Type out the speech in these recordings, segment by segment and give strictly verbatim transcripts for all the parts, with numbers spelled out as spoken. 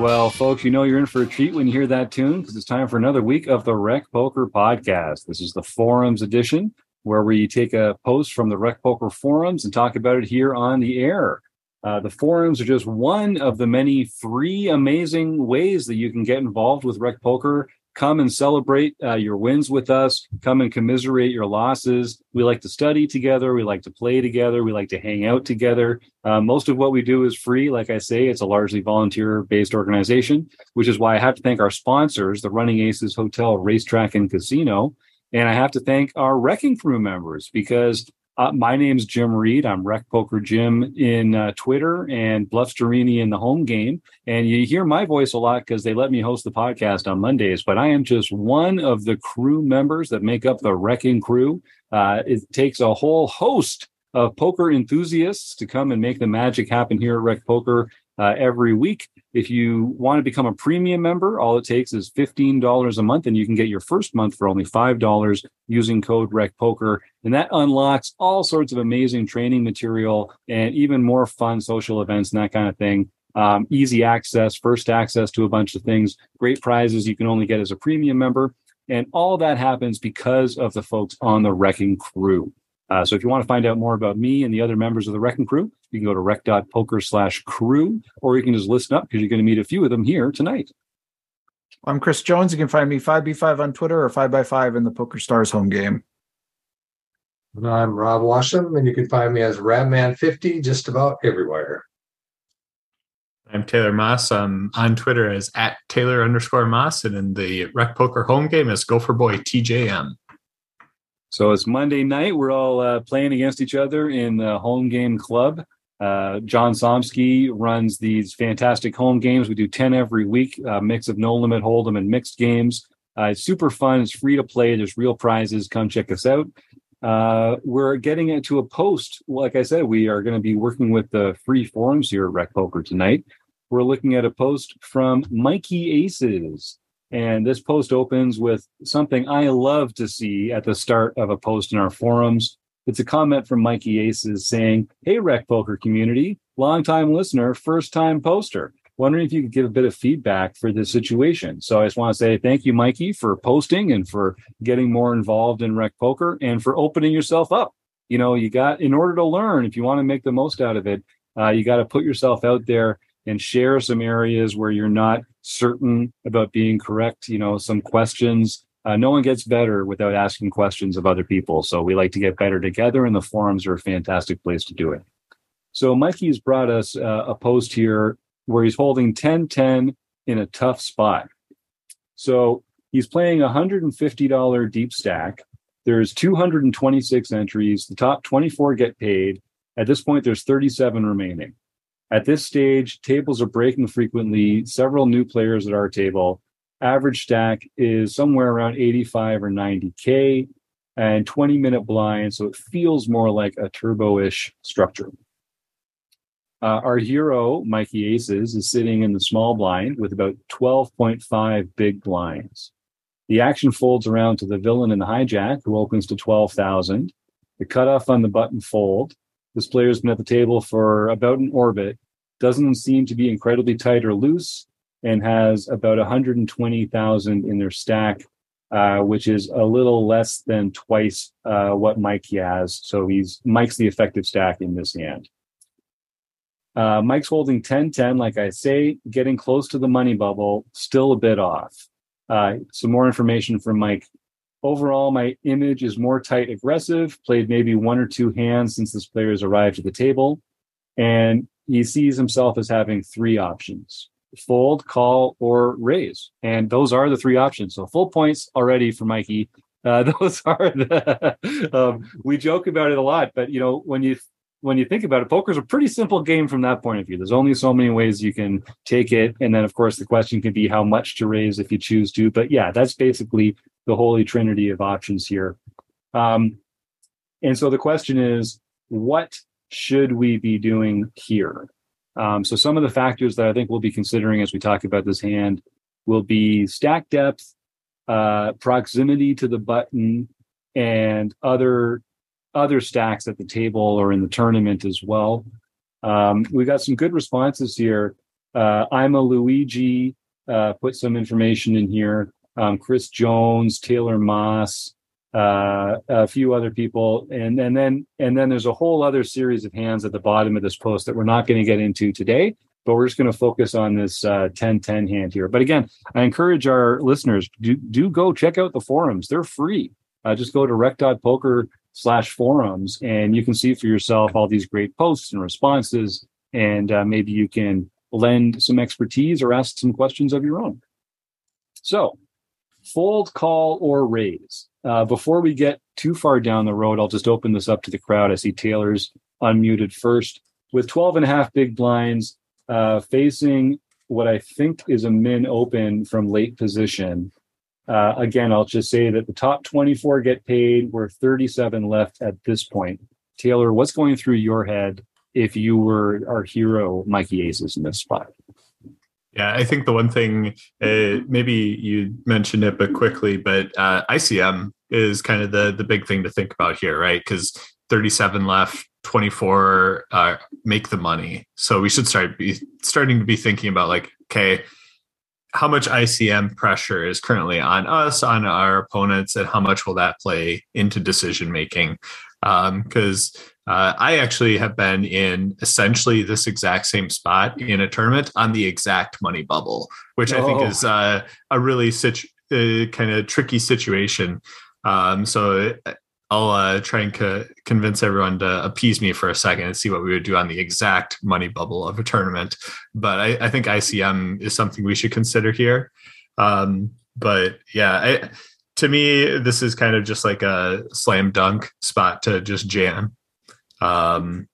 Well, folks, you know you're in for a treat when you hear that tune, because it's time for another week of the Rec Poker Podcast. This is the Forums edition, where we take a post from the Rec Poker Forums and talk about it here on the air. Uh, the forums are just one of the many free, amazing ways that you can get involved with Rec Poker. Come and celebrate uh, your wins with us. Come and commiserate your losses. We like to study together. We like to play together. We like to hang out together. Uh, most of what we do is free. Like I say, it's a largely volunteer-based organization, which is why I have to thank our sponsors, the Running Aces Hotel, Racetrack, and Casino. And I have to thank our Wrecking Crew members, because uh, my name's Jim Reed. I'm RecPokerJim in uh, Twitter and Bluffsterini in the home game. And you hear my voice a lot because they let me host the podcast on Mondays. But I am just one of the crew members that make up the Wrecking Crew. Uh, it takes a whole host of poker enthusiasts to come and make the magic happen here at Rec Poker uh, every week. If you want to become a premium member, all it takes is fifteen dollars a month, and you can get your first month for only five dollars using code RecPoker. And that unlocks all sorts of amazing training material and even more fun social events and that kind of thing. Um, easy access, first access to a bunch of things, great prizes you can only get as a premium member. And all that happens because of the folks on the Wrecking Crew. Uh, so if you want to find out more about me and the other members of the Wrecking Crew, you can go to rec.poker slash crew, or you can just listen up because you're going to meet a few of them here tonight. I'm Chris Jones. You can find me five B five on Twitter or five by five in the Poker Stars home game. And I'm Rob Washam, and you can find me as Rabman fifty just about everywhere. I'm Taylor Moss. I'm on Twitter as at Taylor underscore Moss, and in the Rec Poker home game as Gopherboy T J M. So it's Monday night. We're all uh, playing against each other in the home game club. Uh, John Somsky runs these fantastic home games. We do ten every week, a mix of no limit, hold'em, and mixed games. Uh, it's super fun. It's free to play. There's real prizes. Come check us out. Uh, we're getting into a post. Like I said, we are going to be working with the free forums here at Rec Poker tonight. We're looking at a post from Mikey Aces. And this post opens with something I love to see at the start of a post in our forums. It's a comment from Mikey Aces saying, "Hey, Rec Poker community, longtime listener, first time poster. Wondering if you could give a bit of feedback for this situation." So I just want to say thank you, Mikey, for posting and for getting more involved in Rec Poker and for opening yourself up. You know, you got, in order to learn, if you want to make the most out of it, uh, you got to put yourself out there and share some areas where you're not certain about being correct. You know, some questions. Uh, no one gets better without asking questions of other people. So we like to get better together, and the forums are a fantastic place to do it. So Mikey's brought us uh, a post here where he's holding ten ten in a tough spot. So he's playing a one hundred fifty dollars deep stack. There's two hundred twenty-six entries. The top twenty-four get paid. At this point, there's thirty-seven remaining. At this stage, tables are breaking frequently, several new players at our table. Average stack is somewhere around eighty-five or ninety K and twenty-minute blind, so it feels more like a turbo-ish structure. Uh, our hero, Mikey Aces, is sitting in the small blind with about twelve point five big blinds. The action folds around to the villain in the hijack, who opens to twelve thousand. The cutoff on the button fold. This player's been at the table for about an orbit, doesn't seem to be incredibly tight or loose, and has about one hundred twenty thousand in their stack, uh, which is a little less than twice uh, what Mike has. So he's Mike's the effective stack in this hand. Uh, Mike's holding ten ten, like I say, getting close to the money bubble, still a bit off. Uh, some more information from Mike. "Overall, my image is more tight aggressive, played maybe one or two hands since this player has arrived at the table." And he sees himself as having three options: fold, call, or raise. And those are the three options. So full points already for Mikey. Uh, those are the, um, we joke about it a lot, but you know, when you, when you think about it, poker's a pretty simple game from that point of view. There's only so many ways you can take it. And then of course the question can be how much to raise if you choose to, but yeah, that's basically the holy trinity of options here. Um, and so the question is, what should we be doing here? Um, so some of the factors that I think we'll be considering as we talk about this hand will be stack depth, uh, proximity to the button, and other other stacks at the table or in the tournament as well. Um, we got some good responses here. Uh, Ima Luigi uh, put some information in here. Um, Chris Jones, Taylor Moss, uh, a few other people, and and then and then there's a whole other series of hands at the bottom of this post that we're not going to get into today. But we're just going to focus on this ten ten hand here. But again, I encourage our listeners, do do go check out the forums. They're free. Uh, just go to rec.poker slash forums, and you can see for yourself all these great posts and responses. And uh, maybe you can lend some expertise or ask some questions of your own. So fold, call, or raise. Uh, before we get too far down the road, I'll just open this up to the crowd. I see Taylor's unmuted first. With twelve and a half big blinds, Uh, facing what I think is a min open from late position. Uh, again, I'll just say that the top twenty-four get paid. We're thirty-seven left at this point. Taylor, what's going through your head if you were our hero, Mikey Aces, in this spot? Yeah, I think the one thing, uh, maybe you mentioned it, but quickly, but uh, I C M is kind of the, the big thing to think about here, right? Because thirty-seven left, twenty-four uh, make the money. So we should start be starting to be thinking about like, okay, how much I C M pressure is currently on us, on our opponents, and how much will that play into decision making? Because um, uh, I actually have been in essentially this exact same spot in a tournament on the exact money bubble, which oh. I think is uh, a really situ- uh, kind of tricky situation. Um, so. It, I'll uh, try and co- convince everyone to appease me for a second and see what we would do on the exact money bubble of a tournament. But I, I think I C M is something we should consider here. Um, but yeah, I, to me, this is kind of just like a slam dunk spot to just jam. Um,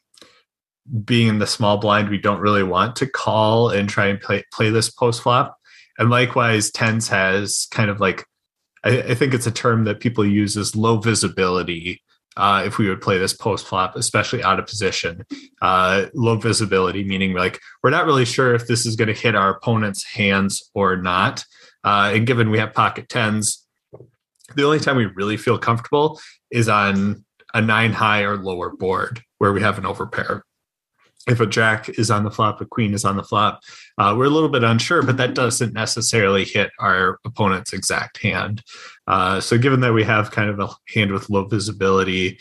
being in the small blind, we don't really want to call and try and play, play this post flop. And likewise, tens has kind of like, I think it's a term that people use as low visibility. Uh, if we would play this post flop, especially out of position, uh, low visibility, meaning like we're not really sure if this is going to hit our opponent's hands or not. Uh, and given we have pocket tens, the only time we really feel comfortable is on a nine high or lower board where we have an overpair. If a jack is on the flop, a queen is on the flop, uh, we're a little bit unsure, but that doesn't necessarily hit our opponent's exact hand. Uh, so given that we have kind of a hand with low visibility,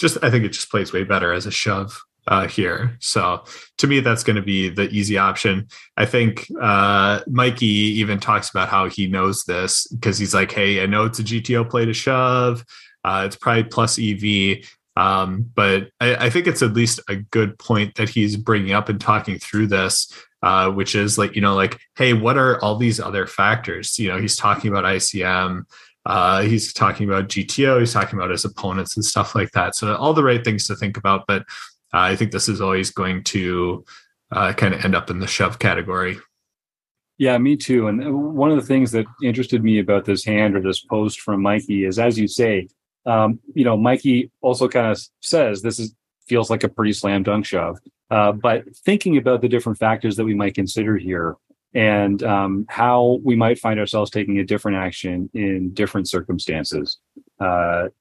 just I think it just plays way better as a shove uh, here. So to me, that's going to be the easy option. I think uh, Mikey even talks about how he knows this because he's like, hey, I know it's a G T O play to shove. Uh, it's probably plus E V. Um, but I, I think it's at least a good point that he's bringing up and talking through this, uh, which is like, you know, like, hey, what are all these other factors? You know, he's talking about I C M, uh, he's talking about G T O, he's talking about his opponents and stuff like that. So all the right things to think about. But uh, I think this is always going to uh, kind of end up in the shove category. Yeah, me too. And one of the things that interested me about this hand or this post from Mikey is, as you say, Um, you know, Mikey also kind of says this is feels like a pretty slam dunk shove, uh, but thinking about the different factors that we might consider here and um, how we might find ourselves taking a different action in different circumstances. Uh,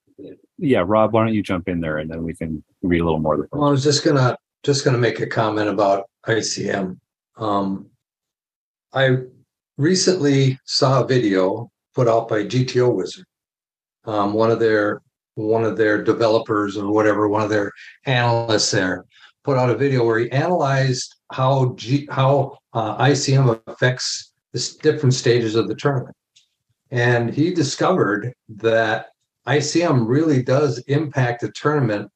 yeah, Rob, why don't you jump in there and then we can read a little more of the post. Well, I was just gonna just gonna make a comment about I C M. Um, I recently saw a video put out by G T O Wizard. Um, one of their one of their developers or whatever, one of their analysts there, put out a video where he analyzed how G, how uh, I C M affects the different stages of the tournament, and he discovered that I C M really does impact the tournament,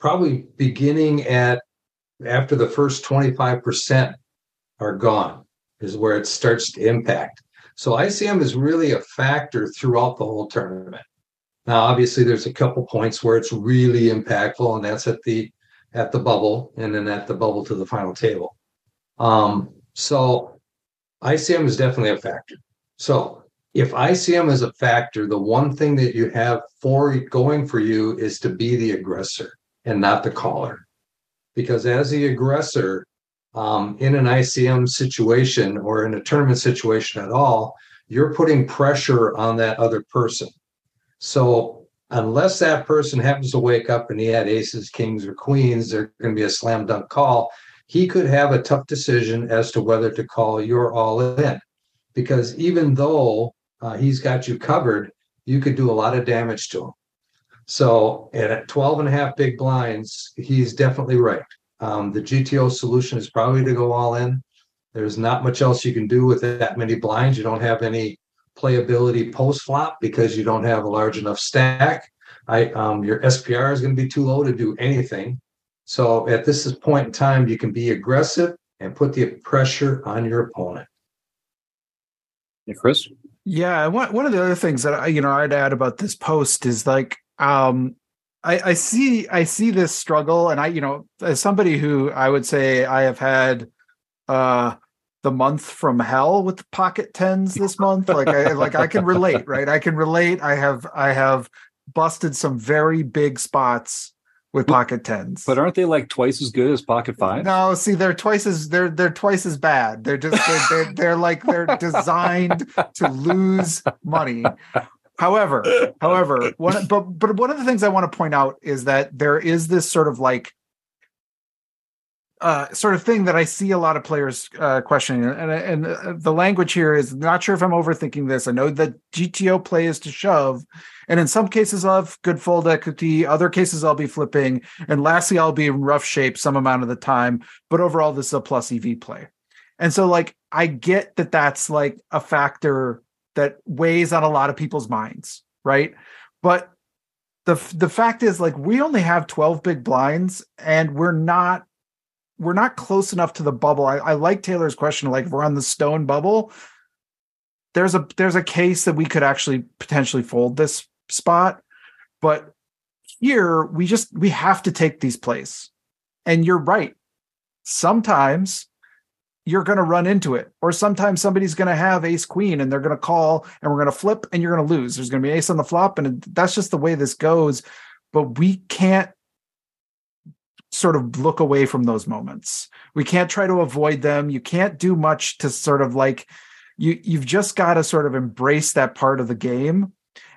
probably beginning at after the first twenty-five percent are gone is where it starts to impact. So I C M is really a factor throughout the whole tournament. Now, obviously, there's a couple points where it's really impactful, and that's at the at the bubble and then at the bubble to the final table. Um, so I C M is definitely a factor. So if I C M is a factor, the one thing that you have for going for you is to be the aggressor and not the caller. Because as the aggressor, Um, in an I C M situation or in a tournament situation at all, you're putting pressure on that other person. So unless that person happens to wake up and he had aces, kings, or queens, they're going to be a slam dunk call. he could have a tough decision as to whether to call your all in, because even though uh, he's got you covered, you could do a lot of damage to him. So and at twelve and a half big blinds, he's definitely right. Um, the G T O solution is probably to go all in. There's not much else you can do with that many blinds. You don't have any playability post-flop because you don't have a large enough stack. I, um, your S P R is going to be too low to do anything. So at this point in time, you can be aggressive and put the pressure on your opponent. Yeah, Chris? Yeah, one one of the other things that I, you know, I'd add about this post is like um, I, I see I see this struggle, and I, you know, as somebody who I would say I have had uh, the month from hell with pocket tens this month, like I like I can relate, right? I can relate. I have I have busted some very big spots with pocket tens, but aren't they like twice as good as pocket fives? No, see, they're twice as they're they're twice as bad. They're just they're, they're, they're like they're designed to lose money. However, however, one but but one of the things I want to point out is that there is this sort of like uh, sort of thing that I see a lot of players uh, questioning, and and the language here is not sure if I'm overthinking this. I know that G T O play is to shove. And in some cases, I'll have good fold equity. Other cases, I'll be flipping. And lastly, I'll be in rough shape some amount of the time. But overall, this is a plus E V play. And so, like, I get that that's, like, a factor that weighs on a lot of people's minds, right? But the the fact is, like, we only have twelve big blinds, and we're not we're not close enough to the bubble. I, I like Taylor's question, like, if we're on the stone bubble, there's a there's a case that we could actually potentially fold this spot, but here we just we have to take these plays. And you're right, sometimes you're going to run into it, or sometimes somebody's going to have ace queen and they're going to call, and we're going to flip, and you're going to lose. There's going to be ace on the flop, and that's just the way this goes. But we can't sort of look away from those moments. We can't try to avoid them. You can't do much to sort of like you you've just got to sort of embrace that part of the game.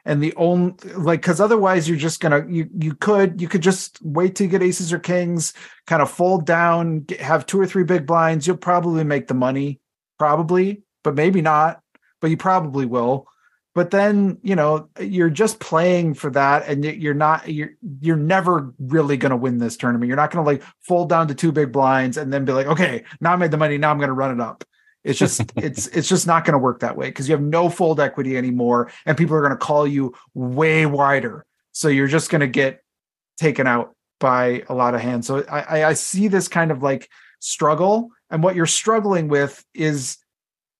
And the only, like, because otherwise you're just gonna you you could you could just wait to get aces or kings, kind of fold down, get, have two or three big blinds. You'll probably make the money, probably, but maybe not. But you probably will. But then, you know, you're just playing for that, and you're not you're you're never really gonna win this tournament. You're not gonna like fold down to two big blinds and then be like, okay, now I made the money. Now I'm gonna run it up. It's just it's it's just not going to work that way, because you have no fold equity anymore, and people are going to call you way wider. So you're just going to get taken out by a lot of hands. So I, I see this kind of like struggle, and what you're struggling with is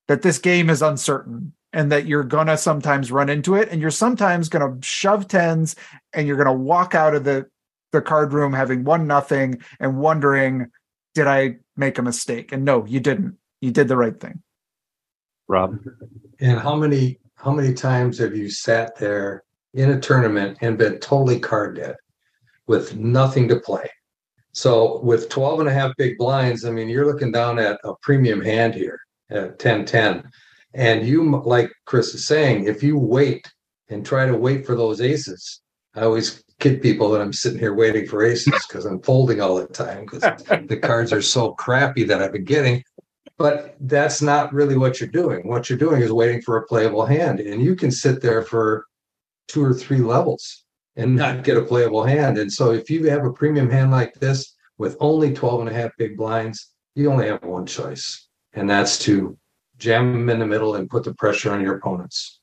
that this game is uncertain, and that you're going to sometimes run into it, and you're sometimes going to shove tens, and you're going to walk out of the, the card room having won nothing and wondering, did I make a mistake? And no, you didn't. You did the right thing, Rob. And how many how many times have you sat there in a tournament and been totally card dead with nothing to play? So with twelve and a half big blinds, I mean, you're looking down at a premium hand here at ten ten. And you, like Chris is saying, if you wait and try to wait for those aces, I always kid people that I'm sitting here waiting for aces because I'm folding all the time because the cards are so crappy that I've been getting. But that's not really what you're doing. What you're doing is waiting for a playable hand. And you can sit there for two or three levels and not get a playable hand. And so if you have a premium hand like this with only twelve and a half big blinds, you only have one choice. And that's to jam them in the middle and put the pressure on your opponents.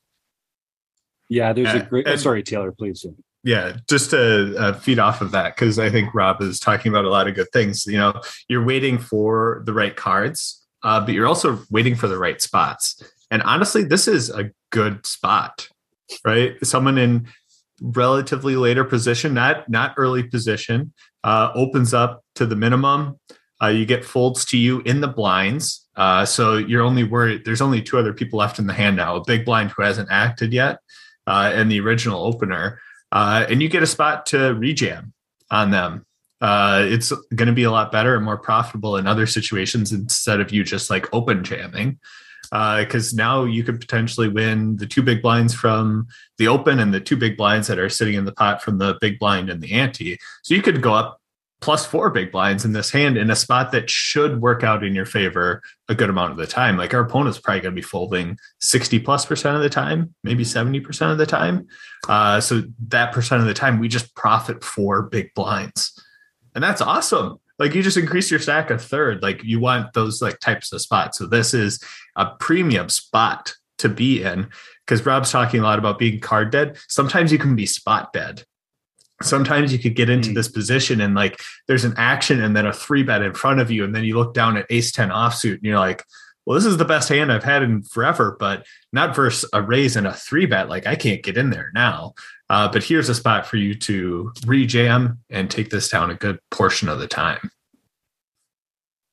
Yeah, there's uh, a great... Uh, oh, sorry, Taylor, please. Yeah, just to uh, feed off of that, because I think Rob is talking about a lot of good things. You know, you're waiting for the right cards. Uh, but you're also waiting for the right spots. And honestly, this is a good spot, right? Someone in relatively later position, not not early position, uh, opens up to the minimum. Uh, you get folds to you in the blinds. Uh, so you're only worried. There's only two other people left in the hand now, a big blind who hasn't acted yet uh, and the original opener. Uh, and you get a spot to rejam on them. Uh, it's going to be a lot better and more profitable in other situations instead of you just like open jamming, because uh, now you could potentially win the two big blinds from the open and the two big blinds that are sitting in the pot from the big blind and the ante. So you could go up plus four big blinds in this hand in a spot that should work out in your favor a good amount of the time. Like, our opponent's probably going to be folding sixty plus percent of the time, maybe seventy percent of the time. Uh, so that percent of the time, we just profit four big blinds. And that's awesome. Like, you just increase your stack a third. Like, you want those like types of spots. So this is a premium spot to be in, because Rob's talking a lot about being card dead. Sometimes you can be spot dead. Sometimes you could get into this position and like there's an action and then a three bet in front of you. And then you look down at ace ten offsuit and you're like, well, this is the best hand I've had in forever, but not versus a raise and a three bet. Like, I can't get in there now. Uh, but here's a spot for you to rejam and take this down a good portion of the time.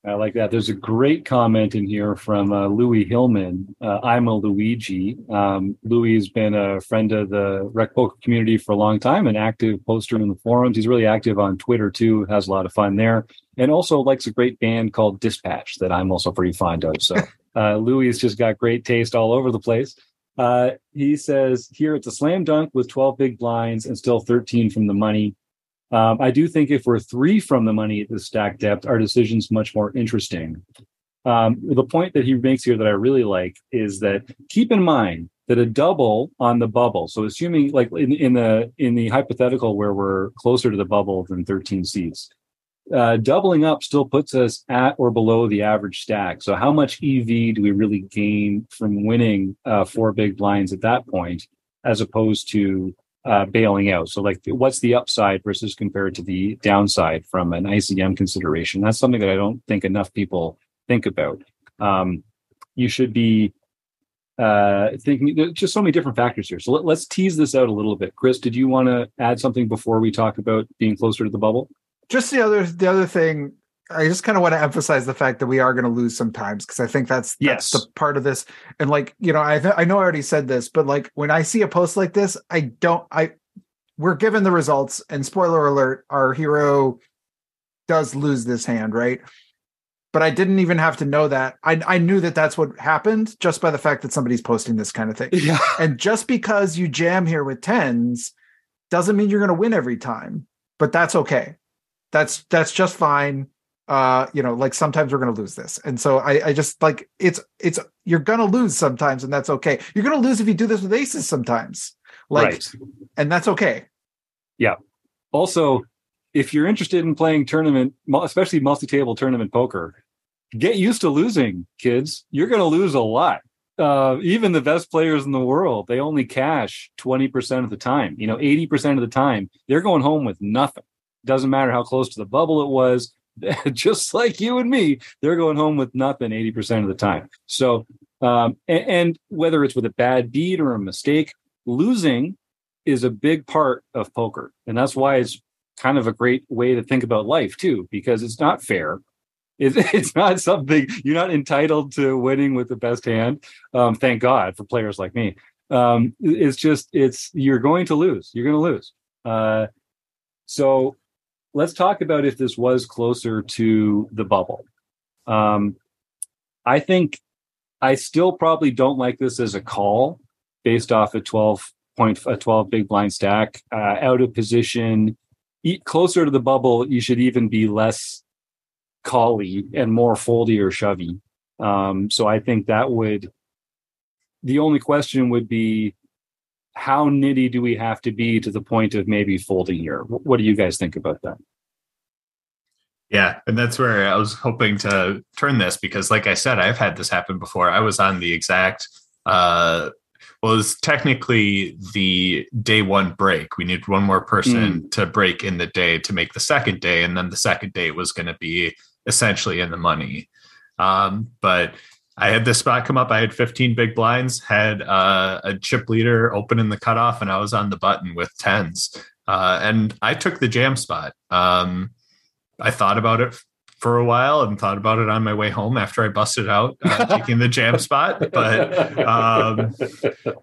I like that. There's a great comment in here from uh, Louis Hillman. Uh, Ima Luigi. Um, Louis has been a friend of the Rec Poker community for a long time, an active poster in the forums. He's really active on Twitter, too. Has a lot of fun there. And also likes a great band called Dispatch that I'm also pretty fond of. So uh, Louis has just got great taste all over the place. Uh, he says here it's a slam dunk with twelve big blinds and still thirteen from the money. Um, I do think if we're three from the money at the stack depth, our decision's much more interesting. Um, the point that he makes here that I really like is that keep in mind that a double on the bubble. So assuming like in, in the in the hypothetical where we're closer to the bubble than thirteen seats, uh, doubling up still puts us at or below the average stack. So how much E V do we really gain from winning uh, four big blinds at that point, as opposed to Uh, bailing out? So like, what's the upside versus compared to the downside from an I C M consideration? That's something that I don't think enough people think about. Um, you should be uh, thinking, there's just so many different factors here. So let, let's tease this out a little bit. Chris, did you want to add something before we talk about being closer to the bubble? Just the other, the other thing, I just kind of want to emphasize the fact that we are going to lose sometimes, because I think that's, that's yes. the part of this. And like, you know, I th- I know I already said this, but like when I see a post like this, I don't, I we're given the results, and spoiler alert, our hero does lose this hand, right? But I didn't even have to know that. I I knew that that's what happened just by the fact that somebody's posting this kind of thing. Yeah. And just because you jam here with tens doesn't mean you're going to win every time, but that's okay. That's, that's just fine. Uh, you know, like sometimes we're going to lose this. And so I, I just like, it's, it's, you're going to lose sometimes, and that's okay. You're going to lose if you do this with aces sometimes. Like, right. And that's okay. Yeah. Also, if you're interested in playing tournament, especially multi-table tournament poker, get used to losing, kids. You're going to lose a lot. Uh, even the best players in the world, they only cash twenty percent of the time, you know, eighty percent of the time, they're going home with nothing. Doesn't matter how close to the bubble it was. Just like you and me, they're going home with nothing eighty percent of the time. So, um, and, and whether it's with a bad beat or a mistake, losing is a big part of poker. And that's why it's kind of a great way to think about life, too, because it's not fair. It's, it's not something, you're not entitled to winning with the best hand. Um, thank God for players like me. Um, it's just, it's, you're going to lose. You're going to lose. Uh, so, Let's talk about if this was closer to the bubble. Um, I think I still probably don't like this as a call based off a twelve point, a twelve big blind stack, uh, out of position, eat closer to the bubble. You should even be less call-y and more foldy or shovey. Um, so I think that would, the only question would be, how nitty do we have to be to the point of maybe folding here? What do you guys think about that? Yeah, and that's where I was hoping to turn this, because like I said, I've had this happen before. I was on the exact, uh, well, it was technically the day one break. We needed one more person mm. to break in the day to make the second day, and then the second day was going to be essentially in the money. Um, but I had this spot come up. I had fifteen big blinds, had uh, a chip leader open in the cutoff, and I was on the button with tens. Uh, and I took the jam spot. Um, I thought about it for a while and thought about it on my way home after I busted out uh, taking the jam spot. But um,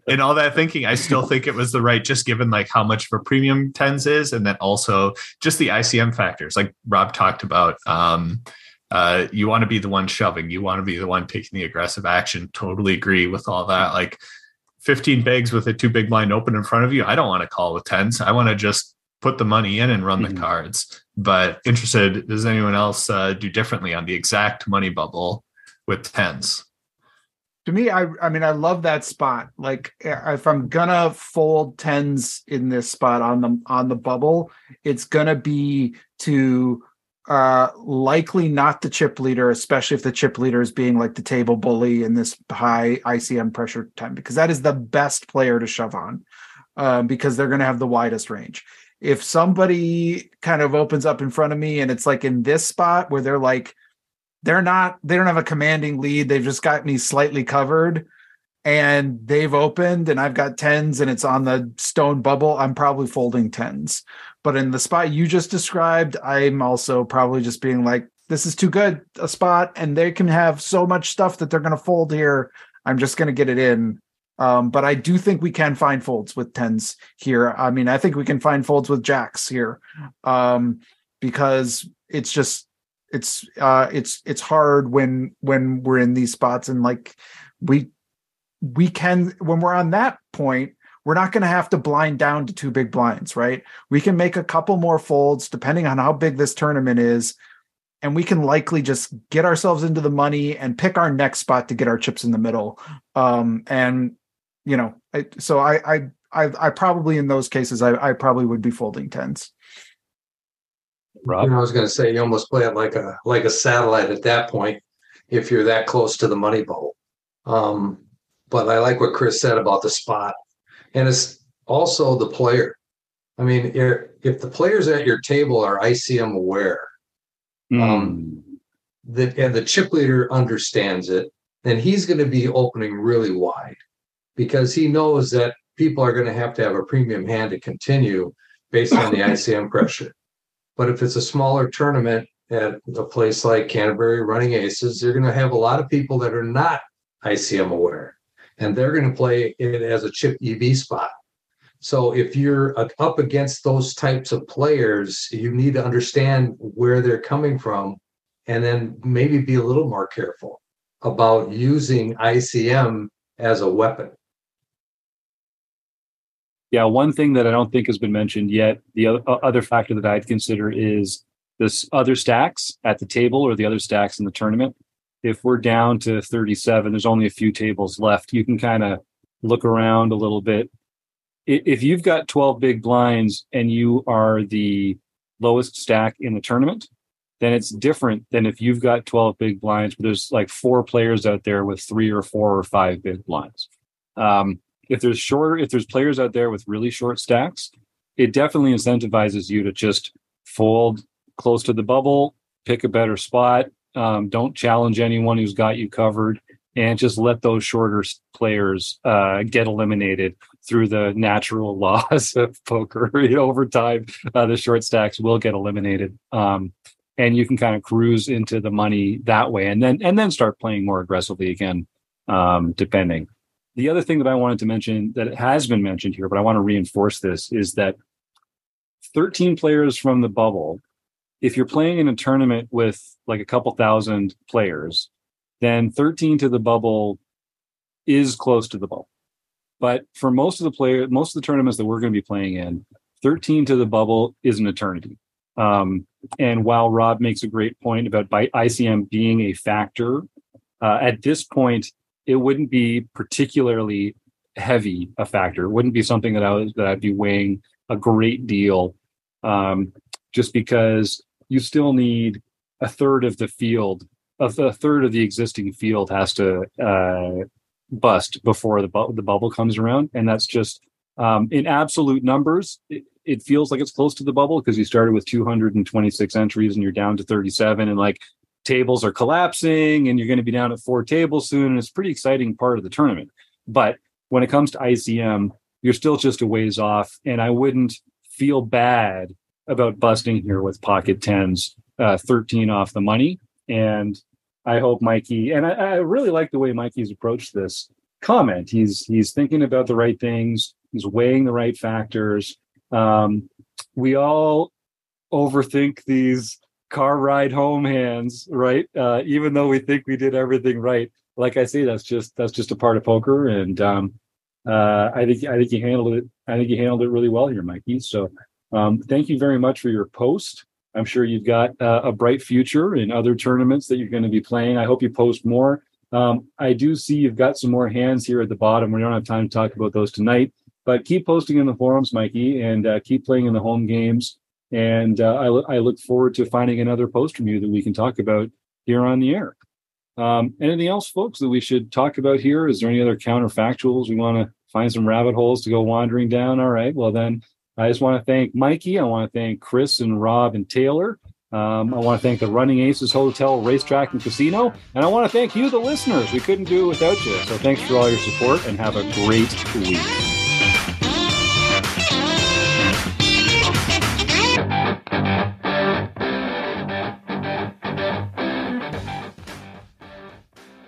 in all that thinking, I still think it was the right, just given like how much of a premium tens is, and then also just the I C M factors, like Rob talked about. Um, Uh, you want to be the one shoving. You want to be the one taking the aggressive action. Totally agree with all that. Like fifteen bigs with a two big blind open in front of you. I don't want to call with tens. I want to just put the money in and run mm-hmm. the cards. But interested, does anyone else uh, do differently on the exact money bubble with tens? To me, I I mean, I love that spot. Like, if I'm gonna fold tens in this spot on the on the bubble, it's gonna be to uh, likely not the chip leader, especially if the chip leader is being like the table bully in this high I C M pressure time, because that is the best player to shove on, uh, because they're gonna have the widest range. If somebody kind of opens up in front of me, and it's like in this spot where they're like, They're not, they don't have a commanding lead. They've just got me slightly covered and they've opened and I've got tens and it's on the stone bubble, I'm probably folding tens. But in the spot you just described, I'm also probably just being like, this is too good a spot and they can have so much stuff that they're going to fold here. I'm just going to get it in. Um, but I do think we can find folds with tens here. I mean, I think we can find folds with jacks here, um, because it's just, It's uh, it's it's hard when when we're in these spots, and like we we can, when we're on that point, we're not going to have to blind down to two big blinds, right? We can make a couple more folds depending on how big this tournament is, and we can likely just get ourselves into the money and pick our next spot to get our chips in the middle. Um, and you know, I, so I, I I I probably in those cases I, I probably would be folding tens. Rob? I was going to say, you almost play it like a like a satellite at that point if you're that close to the money bubble. Um, but I like what Chris said about the spot. And it's also the player. I mean, if the players at your table are I C M aware, mm. um, the, and the chip leader understands it, then he's going to be opening really wide because he knows that people are going to have to have a premium hand to continue based on the I C M pressure. But if it's a smaller tournament at a place like Canterbury, Running Aces, you're going to have a lot of people that are not I C M aware, and they're going to play it as a chip E V spot. So if you're up against those types of players, you need to understand where they're coming from and then maybe be a little more careful about using I C M as a weapon. Yeah, one thing that I don't think has been mentioned yet, the other factor that I'd consider is this other stacks at the table or the other stacks in the tournament. If we're down to thirty-seven, there's only a few tables left. You can kind of look around a little bit. If you've got twelve big blinds and you are the lowest stack in the tournament, then it's different than if you've got twelve big blinds, but there's like four players out there with three or four or five big blinds. Um, If there's shorter, if there's players out there with really short stacks, it definitely incentivizes you to just fold close to the bubble, pick a better spot, um, don't challenge anyone who's got you covered, and just let those shorter players uh, get eliminated through the natural laws of poker. Over time, uh, the short stacks will get eliminated, um, and you can kind of cruise into the money that way, and then and then start playing more aggressively again, um, depending. The other thing that I wanted to mention that has been mentioned here, but I want to reinforce this, is that thirteen players from the bubble, if you're playing in a tournament with like a couple thousand players, then thirteen to the bubble is close to the bubble. But for most of the player, most of the tournaments that we're going to be playing in, thirteen to the bubble is an eternity. Um, and while Rob makes a great point about I C M being a factor, uh, at this point, it wouldn't be particularly heavy a factor. It wouldn't be something that I was, that I'd be weighing a great deal, um, just because you still need a third of the field, a, th- a third of the existing field has to uh, bust before the, bu- the bubble comes around. And that's just um, in absolute numbers. It, it feels like it's close to the bubble because you started with two hundred twenty-six entries and you're down to thirty-seven, and like, tables are collapsing and you're going to be down at four tables soon. And it's a pretty exciting part of the tournament. But when it comes to I C M, you're still just a ways off. And I wouldn't feel bad about busting here with pocket tens, uh, thirteen off the money. And I hope Mikey, and I, I really like the way Mikey's approached this comment. He's, he's thinking about the right things. He's weighing the right factors. Um, we all overthink these car ride home hands, right? Uh, even though we think we did everything right, like I say, that's just that's just a part of poker. And um, uh, I think I think you handled it. I think you handled it really well here, Mikey. So Um, thank you very much for your post. I'm sure you've got uh, a bright future in other tournaments that you're going to be playing. I hope you post more. Um, I do see you've got some more hands here at the bottom. We don't have time to talk about those tonight, but keep posting in the forums, Mikey, and uh, keep playing in the home games. And uh, I, lo- I look forward to finding another post from you that we can talk about here on the air. Um, anything else, folks, that we should talk about here? Is there any other counterfactuals? We want to find some rabbit holes to go wandering down. All right. Well, then I just want to thank Mikey. I want to thank Chris and Rob and Taylor. Um, I want to thank the Running Aces Hotel, Racetrack, and Casino. And I want to thank you, the listeners. We couldn't do it without you. So thanks for all your support and have a great week.